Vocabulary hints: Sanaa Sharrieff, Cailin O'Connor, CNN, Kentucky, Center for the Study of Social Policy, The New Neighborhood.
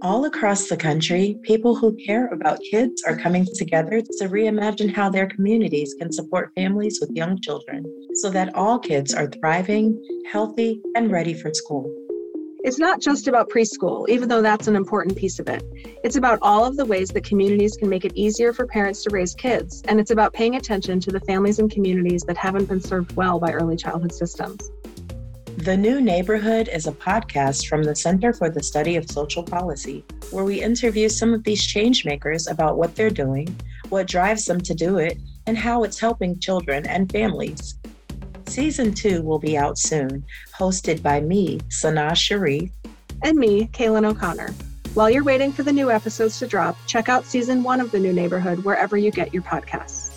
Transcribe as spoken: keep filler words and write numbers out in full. All across the country, people who care about kids are coming together to reimagine how their communities can support families with young children so that all kids are thriving, healthy, and ready for school. It's not just about preschool, even though that's an important piece of it. It's about all of the ways that communities can make it easier for parents to raise kids, and it's about paying attention to the families and communities that haven't been served well by early childhood systems. The New Neighborhood is a podcast from the Center for the Study of Social Policy, where we interview some of these change makers about what they're doing, what drives them to do it, and how it's helping children and families. Season two will be out soon, hosted by me, Sanaa Sharrieff, and me, Cailin O'Connor. While you're waiting for the new episodes to drop, check out season one of The New Neighborhood wherever you get your podcasts.